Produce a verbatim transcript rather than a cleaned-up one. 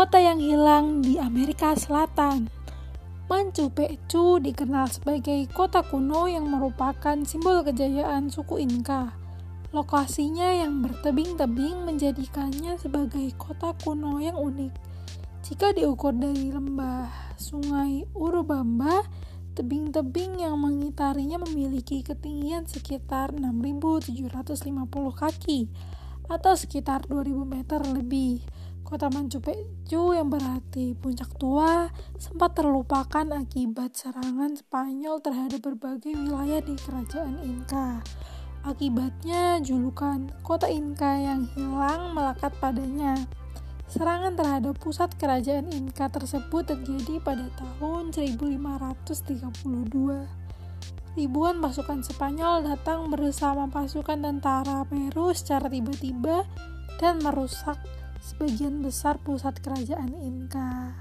kota yang hilang di Amerika Selatan. Machu Picchu dikenal sebagai kota kuno yang merupakan simbol kejayaan suku Inca. Lokasinya yang bertebing-tebing menjadikannya sebagai kota kuno yang unik. Jika diukur dari lembah sungai Urubamba, tebing-tebing yang mengitarinya memiliki ketinggian sekitar enam ribu tujuh ratus lima puluh kaki atau sekitar dua ribu meter lebih. Kota Machu Picchu yang berarti puncak tua sempat terlupakan akibat serangan Spanyol terhadap berbagai wilayah di kerajaan Inca. Akibatnya julukan kota Inca yang hilang melekat padanya. Serangan terhadap pusat kerajaan Inca tersebut terjadi pada tahun seribu lima ratus tiga puluh dua. Ribuan pasukan Spanyol datang bersama pasukan tentara Peru secara tiba-tiba dan merusak sebagian besar pusat kerajaan Inca.